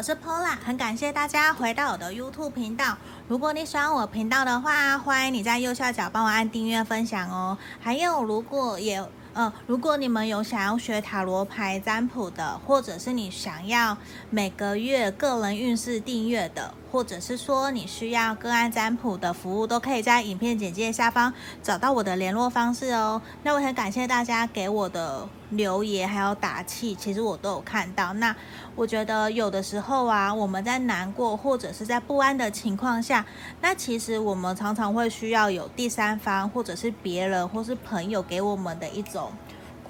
我是 Pola， 很感谢大家回到我的 YouTube 频道。如果你喜欢我频道的话，欢迎你在右下角帮我按订阅、分享哦。还有，如果你们有想要学塔罗牌占卜的，或者是你想要每个月个人运势订阅的，或者是说你需要个案占卜的服务，都可以在影片简介下方找到我的联络方式哦。那我很感谢大家给我的留言还有打气，其实我都有看到。那我觉得有的时候啊，我们在难过或者是在不安的情况下，那其实我们常常会需要有第三方或者是别人或是朋友给我们的一种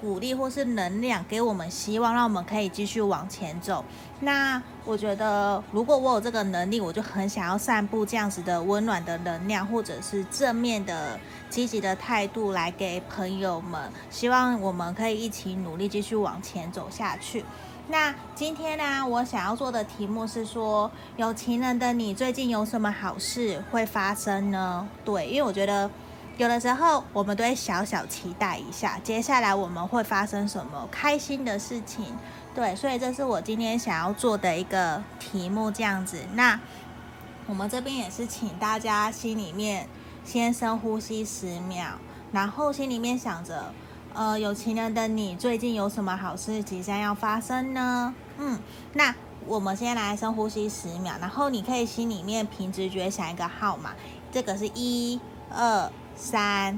鼓励或是能量，给我们希望，让我们可以继续往前走。那我觉得如果我有这个能力，我就很想要散布这样子的温暖的能量，或者是正面的积极的态度来给朋友们，希望我们可以一起努力继续往前走下去。那今天呢，我想要做的题目是说，有情人的你最近有什么好事会发生呢？对，因为我觉得有的时候我们都会小小期待一下接下来我们会发生什么开心的事情。对，所以这是我今天想要做的一个题目这样子。那我们这边也是请大家心里面先深呼吸10秒，然后心里面想着有情人的你最近有什么好事即将要发生呢？那我们先来深呼吸10秒，然后你可以心里面凭直觉想一个号码，这个是1、2、3，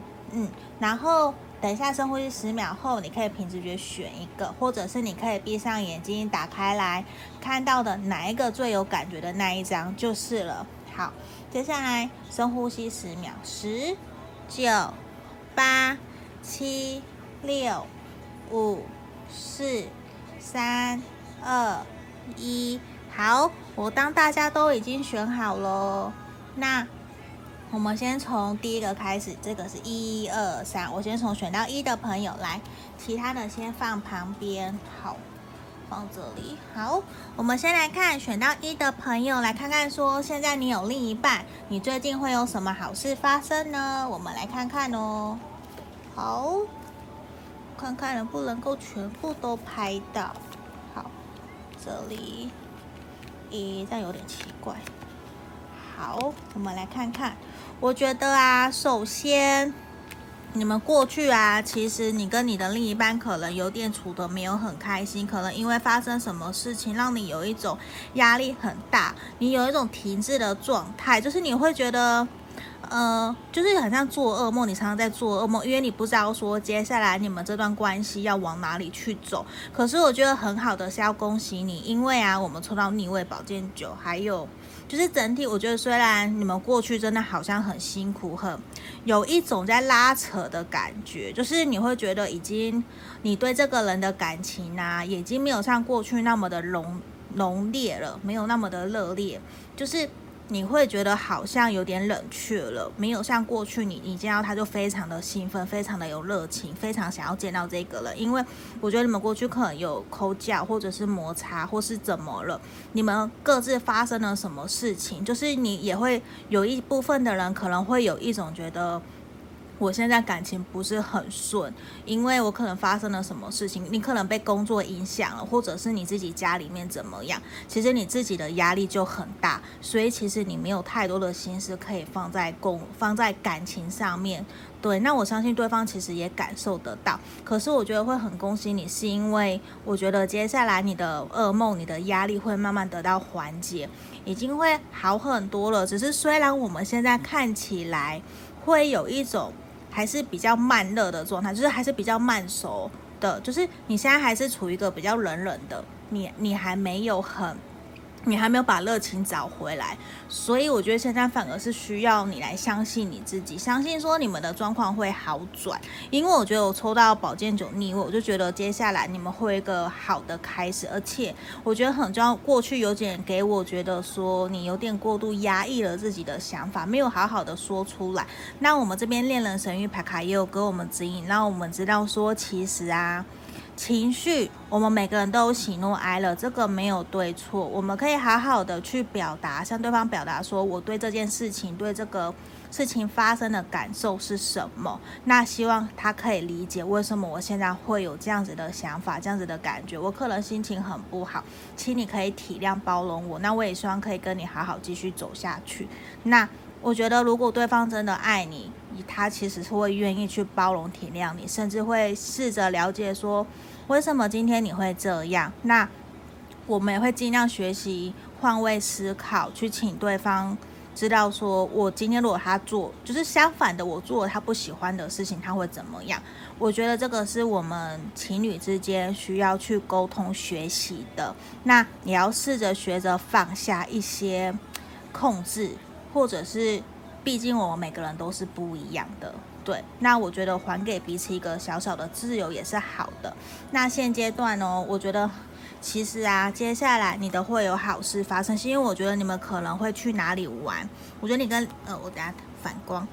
然后等一下深呼吸10秒后，你可以凭直觉选一个，或者是你可以闭上眼睛打开来，看到的哪一个最有感觉的那一张就是了。好，接下来深呼吸10秒，10、9、8、7、6、5、4、3、2、1。好，我当大家都已经选好了，那我们先从第一个开始，这个是1、2、3，我先从选到1的朋友来，其他的先放旁边。好，放这里。好，我们先来看选到1的朋友，来看看说现在你有另一半，你最近会有什么好事发生呢？我们来看看哦。好，看看能不能够全部都拍到。好，这里，这样有点奇怪。好，我们来看看。我觉得啊，首先你们过去啊，其实你跟你的另一半可能有点处得没有很开心，可能因为发生什么事情让你有一种压力很大，你有一种停滞的状态，就是你会觉得就是很像做噩梦，你常常在做噩梦，因为你不知道说接下来你们这段关系要往哪里去走。可是我觉得很好的是要恭喜你，因为啊，我们抽到逆位宝剑9，还有就是整体我觉得虽然你们过去真的好像很辛苦，很有一种在拉扯的感觉，就是你会觉得已经你对这个人的感情啊，已经没有像过去那么的浓烈了，没有那么的热烈，就是你会觉得好像有点冷却了，没有像过去你见到他就非常的兴奋，非常的有热情，非常想要见到这个人。因为我觉得你们过去可能有口角或者是摩擦或是怎么了，你们各自发生了什么事情，就是你也会有一部分的人可能会有一种觉得我现在感情不是很顺，因为我可能发生了什么事情，你可能被工作影响了，或者是你自己家里面怎么样，其实你自己的压力就很大，所以其实你没有太多的心思可以放在感情上面。对，那我相信对方其实也感受得到，可是我觉得会很恭喜你，是因为我觉得接下来你的噩梦，你的压力会慢慢得到缓解，已经会好很多了。只是虽然我们现在看起来会有一种还是比较慢热的状态，就是还是比较慢熟的，就是你现在还是处于一个比较冷冷的，你还没有把热情找回来，所以我觉得现在反而是需要你来相信你自己，相信说你们的状况会好转。因为我觉得我抽到宝剑9逆位，我就觉得接下来你们会有一个好的开始，而且我觉得很重要。过去有点给我觉得说你有点过度压抑了自己的想法，没有好好的说出来。那我们这边恋人神谕牌卡也有给我们指引，让我们知道说其实啊，情绪我们每个人都有喜怒哀乐，这个没有对错，我们可以好好的去表达，向对方表达说我对这件事情，对这个事情发生的感受是什么，那希望他可以理解为什么我现在会有这样子的想法，这样子的感觉，我可能心情很不好，请你可以体谅包容我，那我也希望可以跟你好好继续走下去。那我觉得如果对方真的爱你，他其实是会愿意去包容体谅你，甚至会试着了解说为什么今天你会这样。那我们也会尽量学习换位思考，去请对方知道说我今天如果他做就是相反的，我做了他不喜欢的事情他会怎么样。我觉得这个是我们情侣之间需要去沟通学习的，那你要试着学着放下一些控制，或者是毕竟我们每个人都是不一样的，对，那我觉得还给彼此一个小小的自由也是好的。那现阶段哦，我觉得其实啊，接下来你的会有好事发生，是因为我觉得你们可能会去哪里玩，我觉得你跟我等下反光，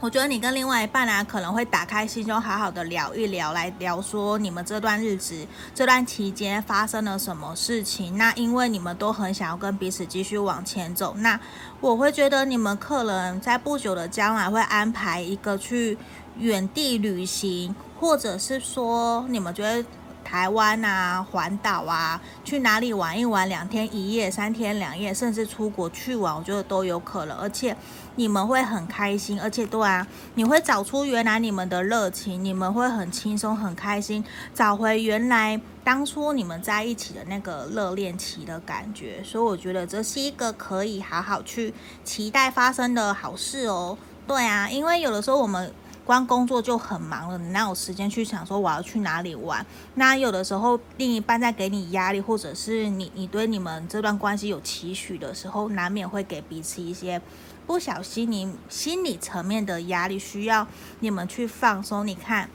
我觉得你跟另外一半啊，可能会打开心胸好好的聊一聊，来聊说你们这段日子这段期间发生了什么事情。那因为你们都很想要跟彼此继续往前走，那我会觉得你们可能在不久的将来会安排一个去远地旅行，或者是说你们觉得台湾啊环岛啊去哪里玩一玩，2天1夜3天2夜，甚至出国去玩，我觉得都有可能。而且你们会很开心，而且对啊，你会找出原来你们的热情，你们会很轻松很开心，找回原来当初你们在一起的那个热恋期的感觉。所以我觉得这是一个可以好好去期待发生的好事哦。对啊，因为有的时候我们光工作就很忙了，你哪有时间去想说我要去哪里玩。那有的时候另一半在给你压力，或者是你对你们这段关系有期许的时候，难免会给彼此一些不小心你心理层面的压力，需要你们去放松。你看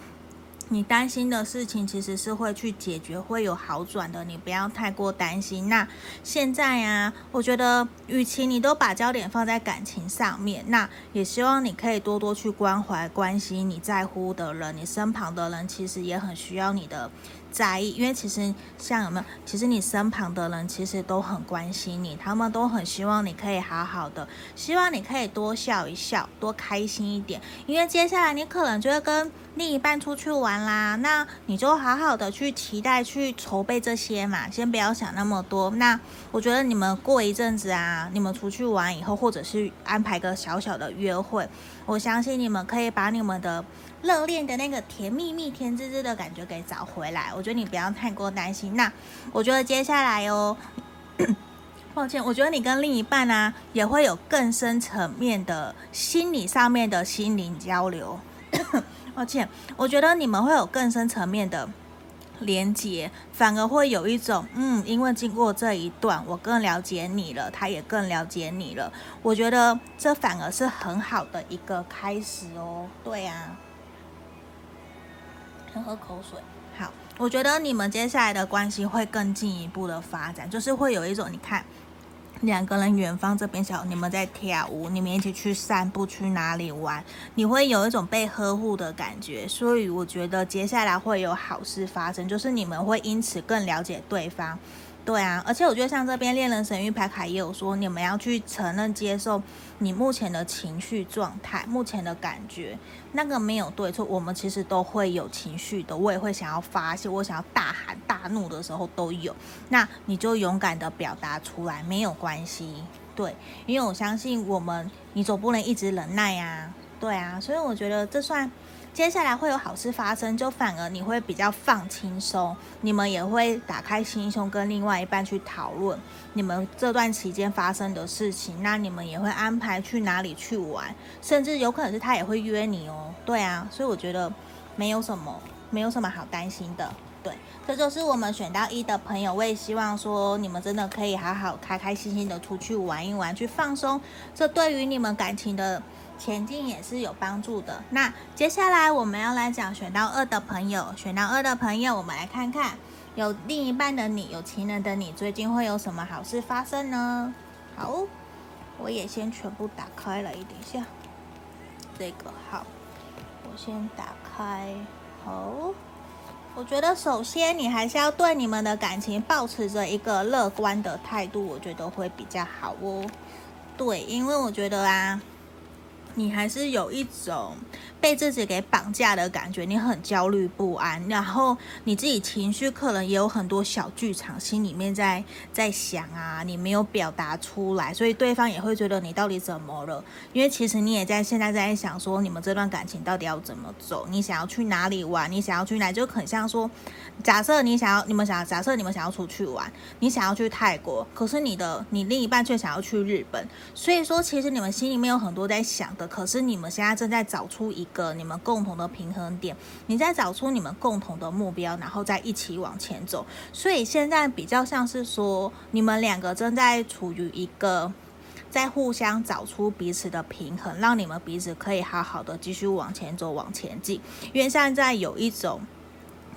你担心的事情其实是会去解决，会有好转的，你不要太过担心。那现在啊，我觉得与其你都把焦点放在感情上面，那也希望你可以多多去关怀关心你在乎的人，你身旁的人其实也很需要你的在意。因为其实像有没有，其实你身旁的人其实都很关心你，他们都很希望你可以好好的，希望你可以多笑一笑，多开心一点。因为接下来你可能就会跟另一半出去玩啦，那你就好好的去期待去筹备这些嘛，先不要想那么多。那我觉得你们过一阵子啊，你们出去玩以后，或者是安排个小小的约会，我相信你们可以把你们的热恋的那个甜蜜蜜甜滋滋的感觉给找回来，我觉得你不要太过担心。那我觉得接下来哦我觉得你跟另一半啊也会有更深层面的心理上面的心灵交流我觉得你们会有更深层面的连结，反而会有一种因为经过这一段我更了解你了，他也更了解你了，我觉得这反而是很好的一个开始哦。对啊，喝口水。好，我觉得你们接下来的关系会更进一步的发展，就是会有一种你看两个人远方这边小，你们在跳舞，你们一起去散步，去哪里玩，你会有一种被呵护的感觉。所以我觉得接下来会有好事发生，就是你们会因此更了解对方。对啊，而且我觉得像这边恋人神谕牌卡也有说，你们要去承认接受你目前的情绪状态，目前的感觉，那个没有对错，我们其实都会有情绪的，我也会想要发泄，我想要大喊大怒的时候都有，那你就勇敢的表达出来，没有关系。对，因为我相信我们，你总不能一直忍耐啊。对啊，所以我觉得这算接下来会有好事发生，就反而你会比较放轻松，你们也会打开心胸跟另外一半去讨论你们这段期间发生的事情，那你们也会安排去哪里去玩，甚至有可能是他也会约你哦。对啊，所以我觉得没有什么好担心的。对，这就是我们选到1的朋友，我也希望说你们真的可以好好开开心心的出去玩一玩，去放松，这对于你们感情的前进也是有帮助的。那接下来我们要来讲选到2的朋友，我们来看看有另一半的你，有情人的你，最近会有什么好事发生呢？好，我也先全部打开了一点下，这个好，我先打开。好，我觉得首先你还是要对你们的感情保持着一个乐观的态度，我觉得会比较好哦。对，因为我觉得啊，你还是有一种被自己给绑架的感觉，你很焦虑不安，然后你自己情绪可能也有很多小剧场，心里面在想啊，你没有表达出来，所以对方也会觉得你到底怎么了，因为其实你也现在想说你们这段感情到底要怎么走，你想要去哪里玩，你想要去哪里，就很像说假设你们想要出去玩，你想要去泰国，可是你另一半却想要去日本，所以说其实你们心里面有很多在想的，可是你们现在正在找出一个你们共同的平衡点，你在找出你们共同的目标，然后再一起往前走。所以现在比较像是说你们两个正在处于一个在互相找出彼此的平衡，让你们彼此可以好好的继续往前走往前进。因为现在有一种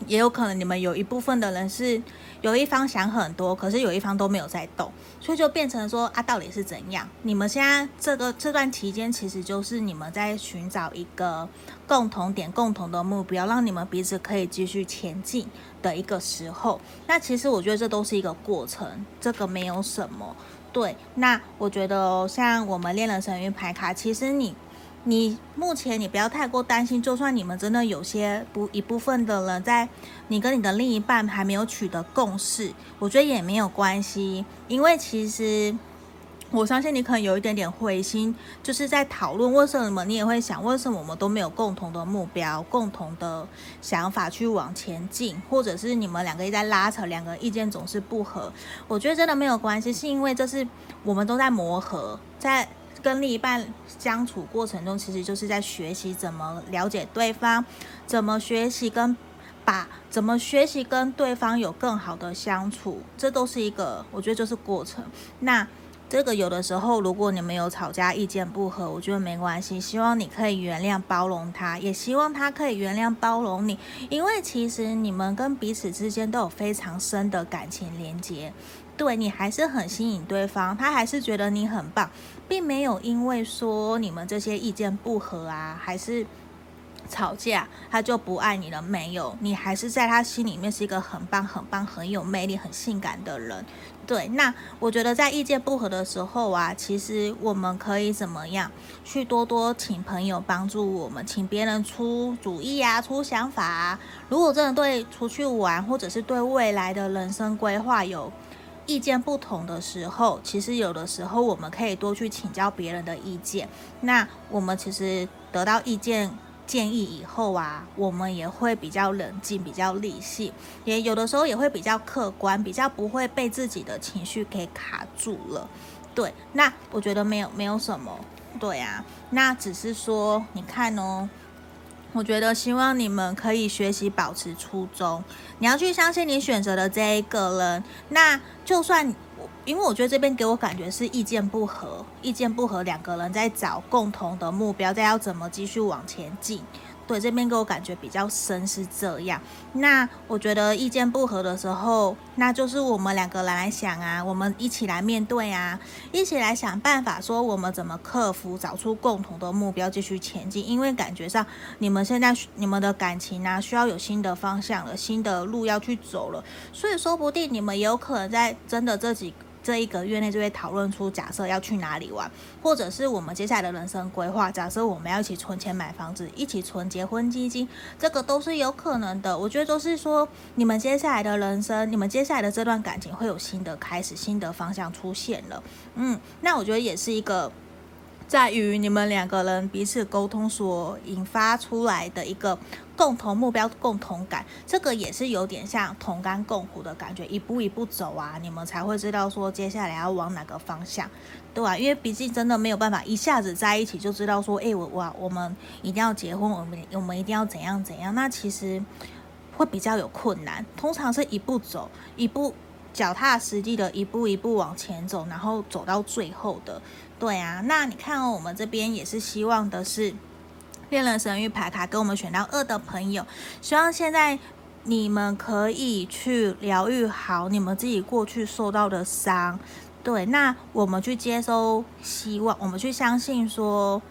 也有可能你们有一部分的人是有一方想很多，可是有一方都没有在动，所以就变成说啊，到底是怎样？你们现在这段期间其实就是你们在寻找一个共同点、共同的目标，让你们彼此可以继续前进的一个时候。那其实我觉得这都是一个过程，这个没有什么对。那我觉得像我们恋人神谕牌卡，其实你目前你不要太过担心，就算你们真的有些一部分的人在你跟你的另一半还没有取得共识，我觉得也没有关系，因为其实我相信你可能有一点点灰心，就是在讨论为什么，你也会想为什么我们都没有共同的目标、共同的想法去往前进，或者是你们两个一直在拉扯，两个意见总是不合，我觉得真的没有关系，是因为这是我们都在磨合，在跟另一半相处过程中，其实就是在学习怎么了解对方，怎么学习跟对方有更好的相处，这都是一个我觉得就是过程。那这个有的时候如果你们有吵架意见不合，我觉得没关系，希望你可以原谅包容他，也希望他可以原谅包容你，因为其实你们跟彼此之间都有非常深的感情连结，对，你还是很吸引对方，他还是觉得你很棒，并没有因为说你们这些意见不合啊，还是吵架他就不爱你了，没有，你还是在他心里面是一个很棒很棒、很有魅力、很性感的人。对，那我觉得在意见不合的时候啊，其实我们可以怎么样去多多请朋友帮助我们，请别人出主意啊、出想法啊。如果真的对出去玩或者是对未来的人生规划有意见不同的时候，其实有的时候我们可以多去请教别人的意见，那我们其实得到意见建议以后啊，我们也会比较冷静、比较理性，也有的时候也会比较客观，比较不会被自己的情绪给卡住了。对，那我觉得没有什么，对啊，那只是说你看哦，我觉得希望你们可以学习保持初衷，你要去相信你选择的这一个人。那就算因为我觉得这边给我感觉是意见不合，两个人在找共同的目标，在要怎么继续往前进。对，这边给我感觉比较深是这样。那我觉得意见不合的时候，那就是我们两个人来想啊，我们一起来面对啊，一起来想办法说我们怎么克服，找出共同的目标继续前进。因为感觉上你们现在你们的感情啊需要有新的方向了，新的路要去走了，所以说不定你们也有可能在真的这一个月内就会讨论出假设要去哪里玩，或者是我们接下来的人生规划，假设我们要一起存钱买房子，一起存结婚基金，这个都是有可能的。我觉得都是说你们接下来的人生，你们接下来的这段感情会有新的开始，新的方向出现了。那我觉得也是一个在于你们两个人彼此沟通所引发出来的一个共同目标、共同感，这个也是有点像同甘共苦的感觉，一步一步走啊，你们才会知道说接下来要往哪个方向，对啊，因为毕竟真的没有办法一下子在一起就知道说我们一定要结婚，我们一定要怎样怎样，那其实会比较有困难，通常是一步走一步，脚踏实地的一步一步往前走，然后走到最后的。对啊，那你看哦，我们这边也是希望的是恋人神谕牌卡跟我们选到2的朋友，希望现在你们可以去疗愈好你们自己过去受到的伤。对，那我们去接收希望，我们去相信说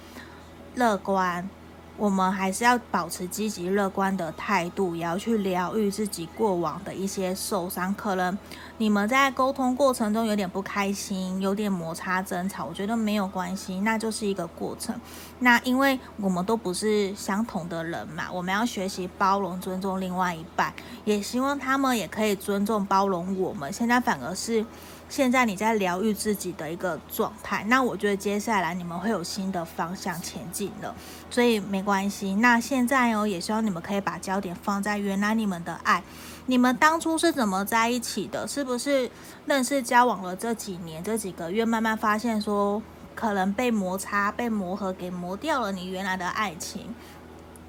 乐观，我们还是要保持积极乐观的态度，也要去疗愈自己过往的一些受伤，可能你们在沟通过程中有点不开心，有点摩擦争吵，我觉得没有关系，那就是一个过程。那因为我们都不是相同的人嘛，我们要学习包容尊重另外一半，也希望他们也可以尊重包容我们。现在反而是现在你在疗愈自己的一个状态，那我觉得接下来你们会有新的方向前进了，所以没关系。那现在也希望你们可以把焦点放在原来你们的爱，你们当初是怎么在一起的，是不是认识交往了这几年这几个月，慢慢发现说可能被摩擦被磨合给磨掉了你原来的爱情。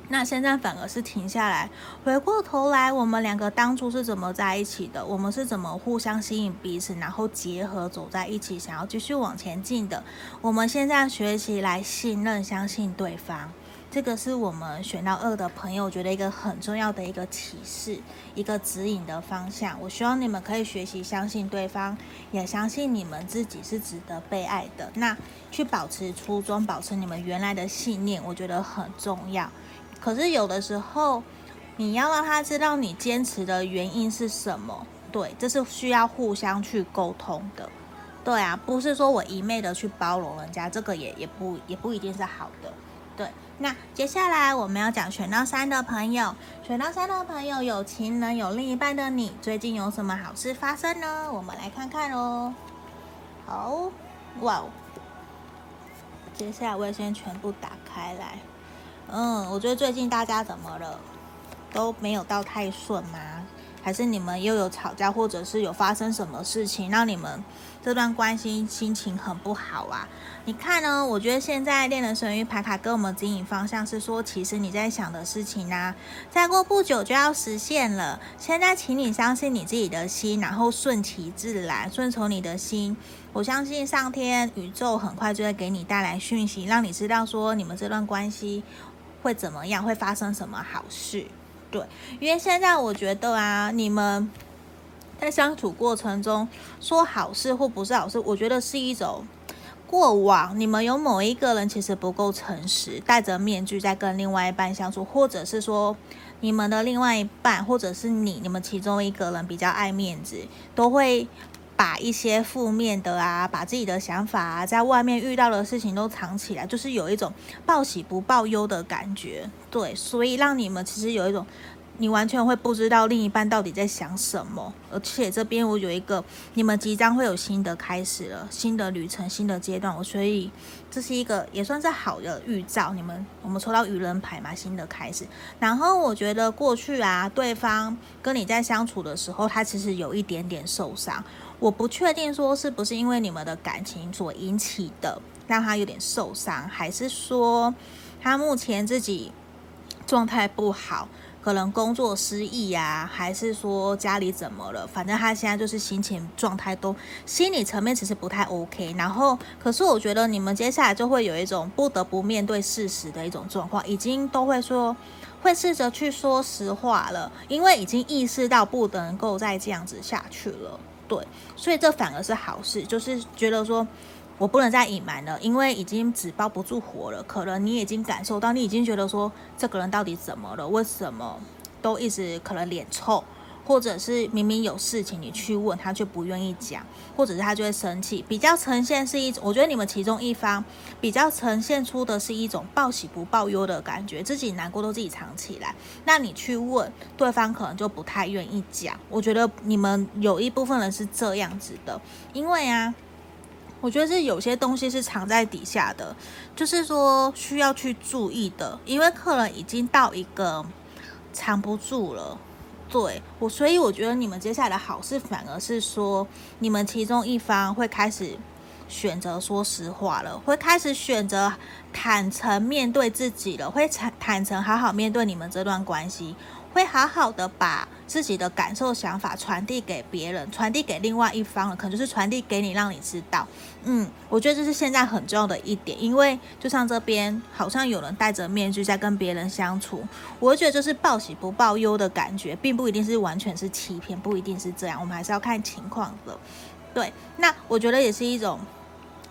那现在反而是停下来，回过头来，我们两个当初是怎么在一起的？我们是怎么互相吸引彼此，然后结合走在一起，想要继续往前进的？我们现在学习来信任、相信对方，这个是我们选到2的朋友觉得一个很重要的一个启示，一个指引的方向。我希望你们可以学习相信对方，也相信你们自己是值得被爱的。那去保持初衷，保持你们原来的信念，我觉得很重要。可是有的时候你要让他知道你坚持的原因是什么，对，这是需要互相去沟通的。对啊，不是说我一昧的去包容人家，这个也不一定是好的。对，那接下来我们要讲选到3的朋友。选到3的朋友，有情人有另一半的你，最近有什么好事发生呢？我们来看看哦。好，哇哦，接下来我也先全部打开来。我觉得最近大家怎么了？都没有到太顺吗？还是你们又有吵架，或者是有发生什么事情让你们这段关系心情很不好啊？你看呢，我觉得现在恋人神谕牌卡跟我们指引方向是说，其实你在想的事情啊，再过不久就要实现了。现在请你相信你自己的心，然后顺其自然，顺从你的心。我相信上天宇宙很快就会给你带来讯息，让你知道说你们这段关系会怎么样，会发生什么好事。对，因为现在我觉得啊，你们在相处过程中说好事或不是好事，我觉得是一种过往你们有某一个人其实不够诚实，戴着面具在跟另外一半相处，或者是说你们的另外一半或者是你们其中一个人比较爱面子，都会把一些负面的啊，把自己的想法啊，在外面遇到的事情都藏起来，就是有一种报喜不报忧的感觉。对，所以让你们其实有一种你完全会不知道另一半到底在想什么。而且这边我有一个你们即将会有新的开始了，新的旅程，新的阶段，所以这是一个也算是好的预兆。我们抽到愚人牌嘛，新的开始。然后我觉得过去啊，对方跟你在相处的时候，他其实有一点点受伤，我不确定说是不是因为你们的感情所引起的，让他有点受伤，还是说他目前自己状态不好，可能工作失意啊，还是说家里怎么了，反正他现在就是心情状态都心理层面其实不太 OK。 然后可是我觉得你们接下来就会有一种不得不面对事实的一种状况，已经都会说会试着去说实话了，因为已经意识到不能够再这样子下去了。对，所以这反而是好事，就是觉得说我不能再隐瞒了，因为已经纸包不住火了。可能你已经感受到，你已经觉得说这个人到底怎么了，为什么都一直可能脸臭，或者是明明有事情你去问他却不愿意讲，或者是他就会生气。比较呈现是一种，我觉得你们其中一方比较呈现出的是一种报喜不报忧的感觉，自己难过都自己藏起来，那你去问对方可能就不太愿意讲。我觉得你们有一部分人是这样子的，因为啊我觉得是有些东西是藏在底下的，就是说需要去注意的，因为客人已经到一个藏不住了。对，所以我觉得你们接下来的好事反而是说你们其中一方会开始选择说实话了，会开始选择坦诚面对自己了，会坦诚好好面对你们这段关系，会好好的把自己的感受想法传递给别人，传递给另外一方了，可能就是传递给你，让你知道。我觉得这是现在很重要的一点，因为就像这边好像有人戴着面具在跟别人相处，我会觉得就是报喜不报忧的感觉，并不一定是完全是欺骗，不一定是这样，我们还是要看情况的。对，那我觉得也是一种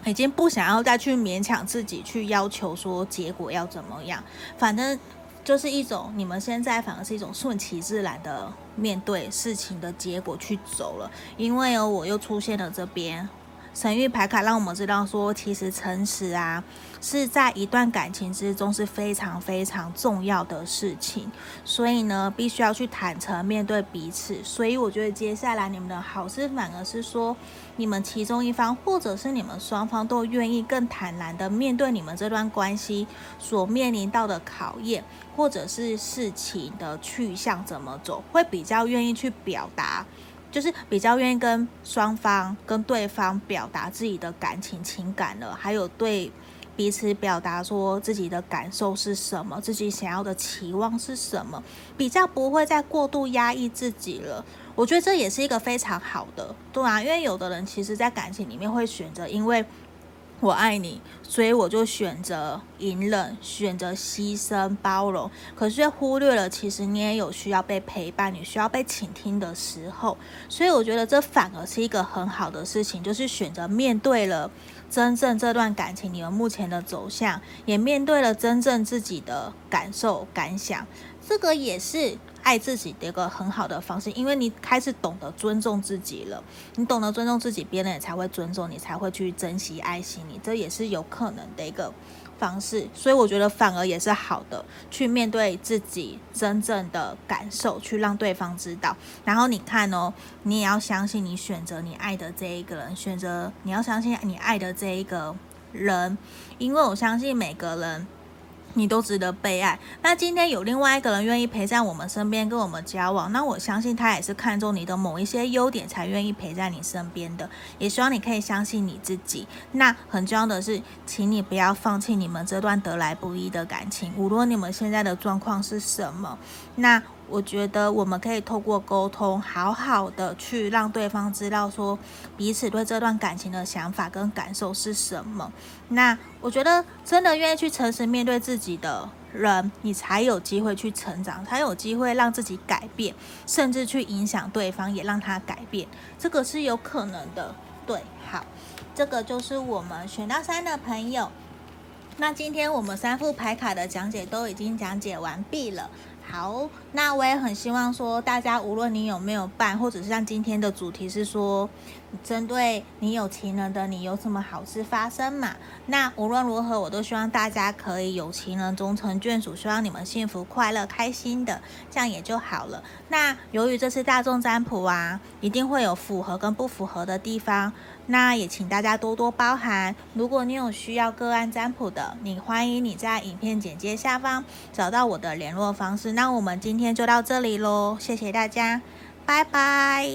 已经不想要再去勉强自己去要求说结果要怎么样，反正就是一种你们现在反而是一种顺其自然的面对事情的结果去走了。因为我又出现了这边神谕牌卡，让我们知道说其实诚实啊是在一段感情之中是非常非常重要的事情，所以呢必须要去坦诚面对彼此。所以我觉得接下来你们的好事反而是说你们其中一方或者是你们双方都愿意更坦然的面对你们这段关系所面临到的考验，或者是事情的去向怎么走，会比较愿意去表达，就是比较愿意跟双方跟对方表达自己的感情情感了，还有对彼此表达说自己的感受是什么，自己想要的期望是什么，比较不会再过度压抑自己了。我觉得这也是一个非常好的，对啊，因为有的人其实在感情里面会选择因为我爱你，所以我就选择隐忍，选择牺牲包容，可是忽略了其实你也有需要被陪伴，你需要被倾听的时候。所以我觉得这反而是一个很好的事情，就是选择面对了真正这段感情你们目前的走向，也面对了真正自己的感受感想，这个也是爱自己的一个很好的方式。因为你开始懂得尊重自己了，你懂得尊重自己，别人也才会尊重你，才会去珍惜爱惜你，这也是有可能的一个方式。所以我觉得反而也是好的，去面对自己真正的感受，去让对方知道。然后你看哦，你也要相信你选择你爱的这一个人，选择你要相信你爱的这一个人，因为我相信每个人你都值得被爱。那今天有另外一个人愿意陪在我们身边跟我们交往，那我相信他也是看中你的某一些优点才愿意陪在你身边的，也希望你可以相信你自己。那很重要的是请你不要放弃你们这段得来不易的感情，无论你们现在的状况是什么。那我觉得我们可以透过沟通好好的去让对方知道说彼此对这段感情的想法跟感受是什么。那我觉得真的愿意去诚实面对自己的人，你才有机会去成长，才有机会让自己改变，甚至去影响对方也让他改变，这个是有可能的。对，好，这个就是我们选到3的朋友。那今天我们3副牌卡的讲解都已经讲解完毕了。好，那我也很希望说大家无论你有没有伴，或者是像今天的主题是说针对你有情人的你有什么好事发生嘛，那无论如何我都希望大家可以有情人终成眷属，希望你们幸福快乐开心的，这样也就好了。那由于这次大众占卜啊一定会有符合跟不符合的地方，那也请大家多多包涵。如果你有需要个案占卜的，你欢迎你在影片简介下方找到我的联络方式。那我们今天就到这里咯，谢谢大家，拜拜。